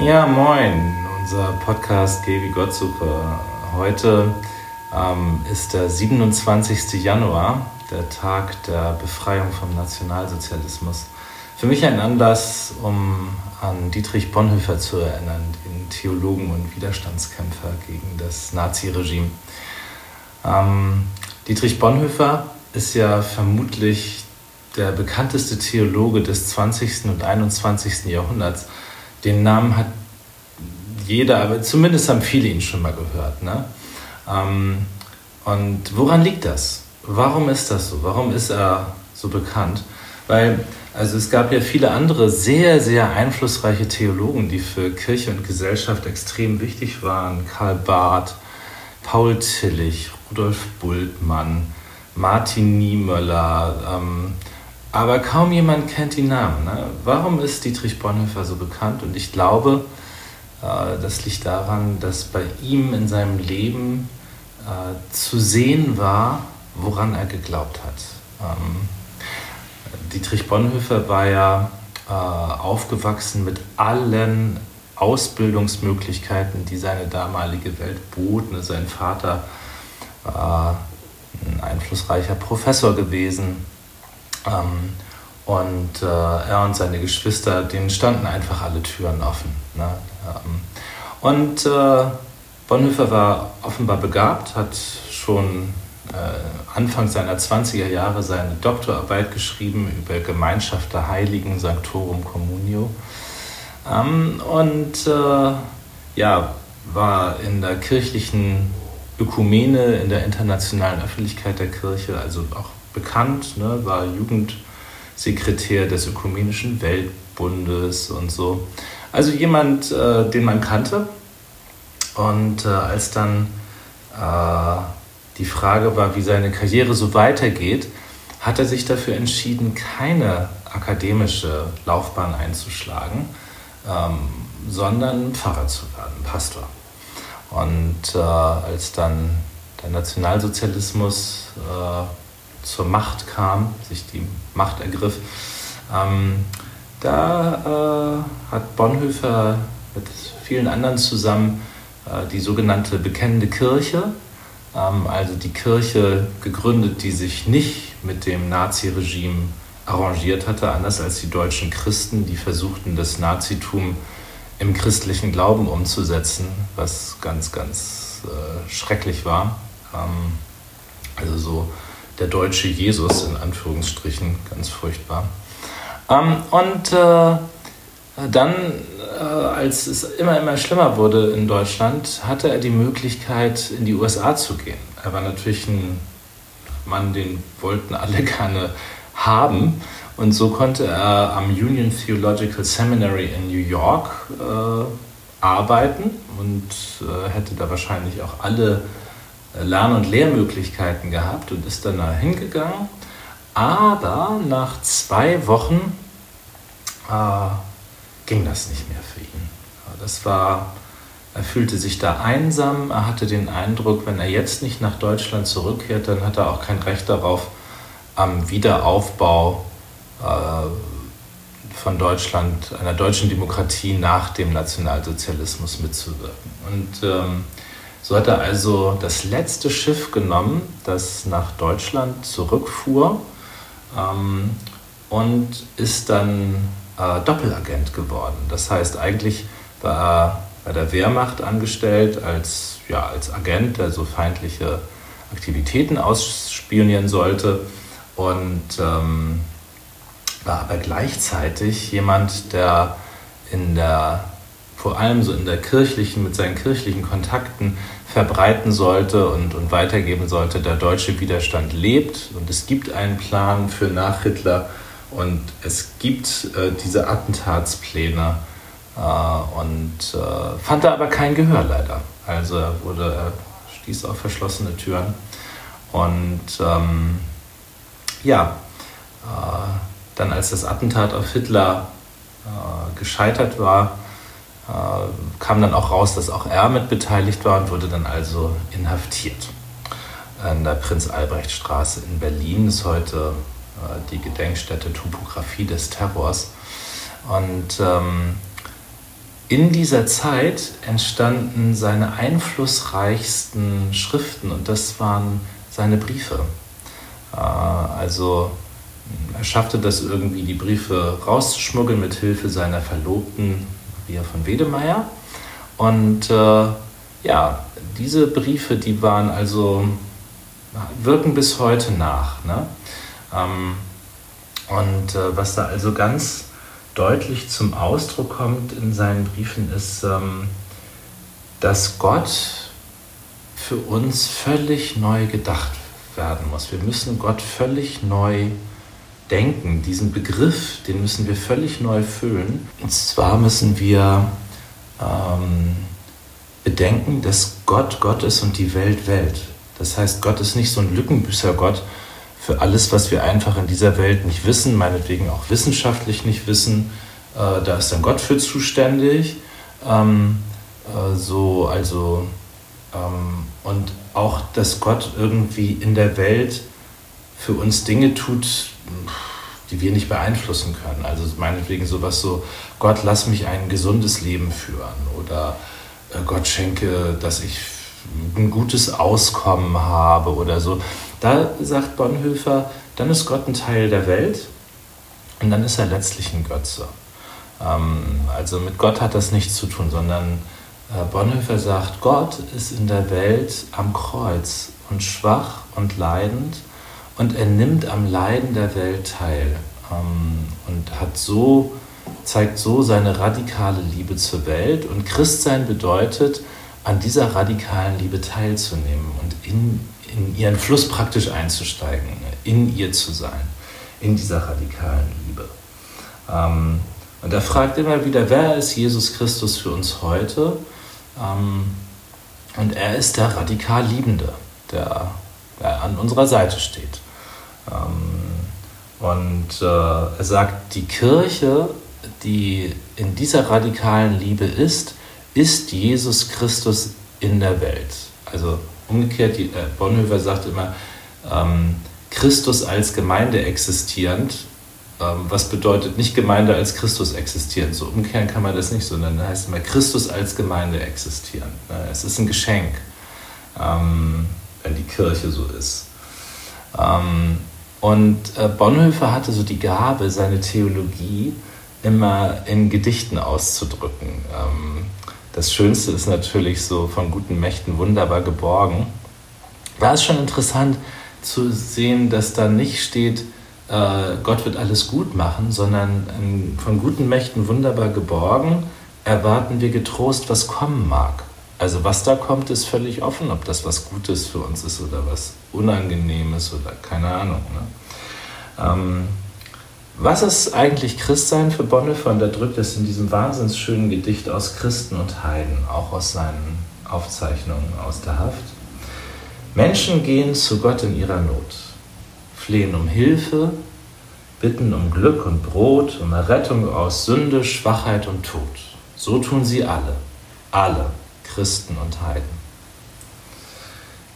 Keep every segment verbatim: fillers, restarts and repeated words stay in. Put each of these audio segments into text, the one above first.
Ja, moin, unser Podcast G wie Gottsuche. Heute ähm, ist der siebenundzwanzigste Januar, der Tag der Befreiung vom Nationalsozialismus. Für mich ein Anlass, um an Dietrich Bonhoeffer zu erinnern, den Theologen und Widerstandskämpfer gegen das Naziregime. Ähm, Dietrich Bonhoeffer ist ja vermutlich der bekannteste Theologe des zwanzigsten und einundzwanzigsten Jahrhunderts. Den Namen hat jeder, aber zumindest haben viele ihn schon mal gehört. Ne? Ähm, und woran liegt das? Warum ist das so? Warum ist er so bekannt? Weil also es gab ja viele andere sehr, sehr einflussreiche Theologen, die für Kirche und Gesellschaft extrem wichtig waren. Karl Barth, Paul Tillich, Rudolf Bultmann, Martin Niemöller, ähm, aber kaum jemand kennt die Namen. Ne? Warum ist Dietrich Bonhoeffer so bekannt? Und ich glaube, äh, das liegt daran, dass bei ihm in seinem Leben äh, zu sehen war, woran er geglaubt hat. Ähm, Dietrich Bonhoeffer war ja äh, aufgewachsen mit allen Ausbildungsmöglichkeiten, die seine damalige Welt bot. Sein Vater war ein einflussreicher Professor gewesen. Ähm, und äh, er und seine Geschwister, denen standen einfach alle Türen offen. Ne? Ähm, und äh, Bonhoeffer war offenbar begabt, hat schon äh, Anfang seiner zwanziger Jahre seine Doktorarbeit geschrieben über Gemeinschaft der Heiligen, Sanctorum Communio. Ähm, und äh, ja, war in der kirchlichen Ökumene, in der internationalen Öffentlichkeit der Kirche, also auch bekannt, ne, war Jugendsekretär des Ökumenischen Weltbundes und so. Also jemand, äh, den man kannte. Und äh, als dann äh, die Frage war, wie seine Karriere so weitergeht, hat er sich dafür entschieden, keine akademische Laufbahn einzuschlagen, ähm, sondern Pfarrer zu werden, Pastor. Und äh, als dann der Nationalsozialismus äh, zur Macht kam, sich die Macht ergriff, ähm, da äh, hat Bonhoeffer mit vielen anderen zusammen äh, die sogenannte Bekennende Kirche, ähm, also die Kirche gegründet, die sich nicht mit dem Naziregime arrangiert hatte, anders als die deutschen Christen, die versuchten, das Nazitum im christlichen Glauben umzusetzen, was ganz, ganz äh, schrecklich war. Ähm, also so der deutsche Jesus, in Anführungsstrichen, ganz furchtbar. Ähm, und äh, dann, äh, als es immer, immer schlimmer wurde in Deutschland, hatte er die Möglichkeit, in die U S A zu gehen. Er war natürlich ein Mann, den wollten alle gerne haben. Und so konnte er am Union Theological Seminary in New York äh, arbeiten und äh, hätte da wahrscheinlich auch alle Lern- und Lehrmöglichkeiten gehabt und ist dann da hingegangen. Aber nach zwei Wochen äh, ging das nicht mehr für ihn. Das war, er fühlte sich da einsam, er hatte den Eindruck, wenn er jetzt nicht nach Deutschland zurückkehrt, dann hat er auch kein Recht darauf, am Wiederaufbau äh, von Deutschland, einer deutschen Demokratie nach dem Nationalsozialismus mitzuwirken. Und ähm, so hat er also das letzte Schiff genommen, das nach Deutschland zurückfuhr, ähm, und ist dann äh, Doppelagent geworden. Das heißt, eigentlich war er bei der Wehrmacht angestellt als, ja, als Agent, der so feindliche Aktivitäten ausspionieren sollte, und ähm, war aber gleichzeitig jemand, der in der vor allem so in der kirchlichen, mit seinen kirchlichen Kontakten verbreiten sollte und, und weitergeben sollte, der deutsche Widerstand lebt und es gibt einen Plan für nach Hitler und es gibt äh, diese Attentatspläne äh, und äh, fand da aber kein Gehör leider. Also er wurde, er stieß auf verschlossene Türen und ähm, ja, äh, dann als das Attentat auf Hitler äh, gescheitert war, kam dann auch raus, dass auch er mit beteiligt war und wurde dann also inhaftiert. An der Prinz-Albrecht-Straße in Berlin ist heute äh, die Gedenkstätte Topographie des Terrors. Und ähm, in dieser Zeit entstanden seine einflussreichsten Schriften und das waren seine Briefe. Also er schaffte das irgendwie, die Briefe rauszuschmuggeln mit Hilfe seiner Verlobten, Hier von Wedemeyer. Und äh, ja, diese Briefe, die waren also, wirken bis heute nach. Ne? Ähm, und äh, was da also ganz deutlich zum Ausdruck kommt in seinen Briefen, ist, ähm, dass Gott für uns völlig neu gedacht werden muss. Wir müssen Gott völlig neu denken. Diesen Begriff, den müssen wir völlig neu füllen. Und zwar müssen wir ähm, bedenken, dass Gott Gott ist und die Welt Welt. Das heißt, Gott ist nicht so ein Lückenbüßer-Gott für alles, was wir einfach in dieser Welt nicht wissen, meinetwegen auch wissenschaftlich nicht wissen. Äh, da ist dann Gott für zuständig. Ähm, äh, so, also, ähm, und auch, dass Gott irgendwie in der Welt für uns Dinge tut, die wir nicht beeinflussen können. Also meinetwegen sowas so, Gott, lass mich ein gesundes Leben führen oder äh, Gott schenke, dass ich ein gutes Auskommen habe oder so. Da sagt Bonhoeffer, dann ist Gott ein Teil der Welt und dann ist er letztlich ein Götze. Ähm, also mit Gott hat das nichts zu tun, sondern äh, Bonhoeffer sagt, Gott ist in der Welt am Kreuz und schwach und leidend. Und er nimmt am Leiden der Welt teil ähm, und hat so, zeigt so seine radikale Liebe zur Welt. Und Christsein bedeutet, an dieser radikalen Liebe teilzunehmen und in, in ihren Fluss praktisch einzusteigen, in ihr zu sein, in dieser radikalen Liebe. Ähm, und er fragt immer wieder, wer ist Jesus Christus für uns heute? Ähm, und er ist der radikal Liebende, der, der an unserer Seite steht. Und äh, er sagt, die Kirche, die in dieser radikalen Liebe ist, ist Jesus Christus in der Welt. Also umgekehrt, die, äh, Bonhoeffer sagt immer, ähm, Christus als Gemeinde existierend, ähm, was bedeutet nicht Gemeinde als Christus existierend? So umkehren kann man das nicht, sondern heißt immer Christus als Gemeinde existierend. Es ist ein Geschenk, ähm, wenn die Kirche so ist. Ähm, und äh, Bonhoeffer hatte so die Gabe, seine Theologie immer in Gedichten auszudrücken. Ähm, das Schönste ist natürlich so von guten Mächten wunderbar geborgen. War es schon interessant zu sehen, dass da nicht steht, äh, Gott wird alles gut machen, sondern ähm, von guten Mächten wunderbar geborgen, erwarten wir getrost, was kommen mag. Also was da kommt, ist völlig offen, ob das was Gutes für uns ist oder was Unangenehmes oder keine Ahnung. Ne? Ähm, was ist eigentlich Christsein für Bonhoeffer? Und er drückt es in diesem wahnsinnig schönen Gedicht aus Christen und Heiden, auch aus seinen Aufzeichnungen aus der Haft. Menschen gehen zu Gott in ihrer Not, flehen um Hilfe, bitten um Glück und Brot, um Errettung aus Sünde, Schwachheit und Tod. So tun sie alle, alle. Christen und Heiden.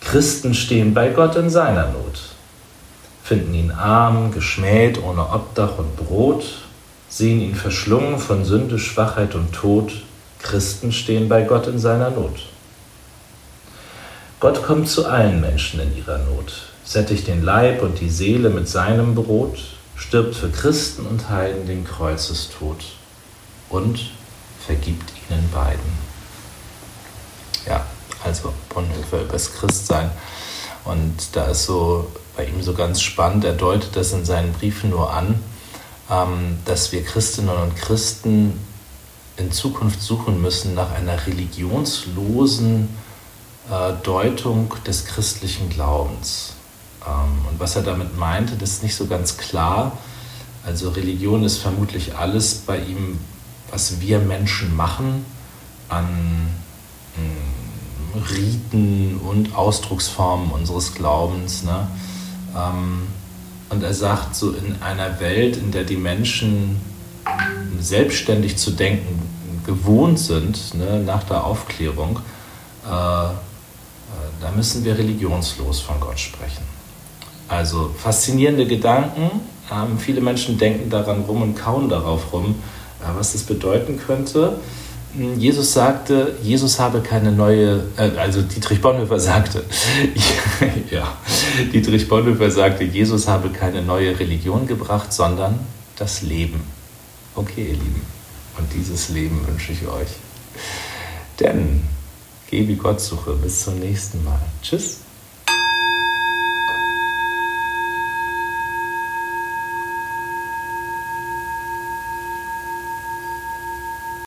Christen stehen bei Gott in seiner Not, finden ihn arm, geschmäht, ohne Obdach und Brot, sehen ihn verschlungen von Sünde, Schwachheit und Tod. Christen stehen bei Gott in seiner Not. Gott kommt zu allen Menschen in ihrer Not, sättigt den Leib und die Seele mit seinem Brot, stirbt für Christen und Heiden den Kreuzestod und vergibt ihnen beiden. Ja, also Bonhoeffer über das Christsein. Und da ist so bei ihm so ganz spannend, er deutet das in seinen Briefen nur an, ähm, dass wir Christinnen und Christen in Zukunft suchen müssen nach einer religionslosen äh, Deutung des christlichen Glaubens. Ähm, und was er damit meinte, das ist nicht so ganz klar. Also Religion ist vermutlich alles bei ihm, was wir Menschen machen, an Riten und Ausdrucksformen unseres Glaubens. Ne? Und er sagt, so in einer Welt, in der die Menschen selbstständig zu denken gewohnt sind, ne, nach der Aufklärung, äh, da müssen wir religionslos von Gott sprechen. Also faszinierende Gedanken. Ähm, viele Menschen denken daran rum und kauen darauf rum, äh, was das bedeuten könnte. Jesus sagte, Jesus habe keine neue, äh, also Dietrich Bonhoeffer sagte, ja, Dietrich Bonhoeffer sagte, Jesus habe keine neue Religion gebracht, sondern das Leben. Okay, ihr Lieben, und dieses Leben wünsche ich euch. Denn, geh wie Gottsuche, bis zum nächsten Mal. Tschüss.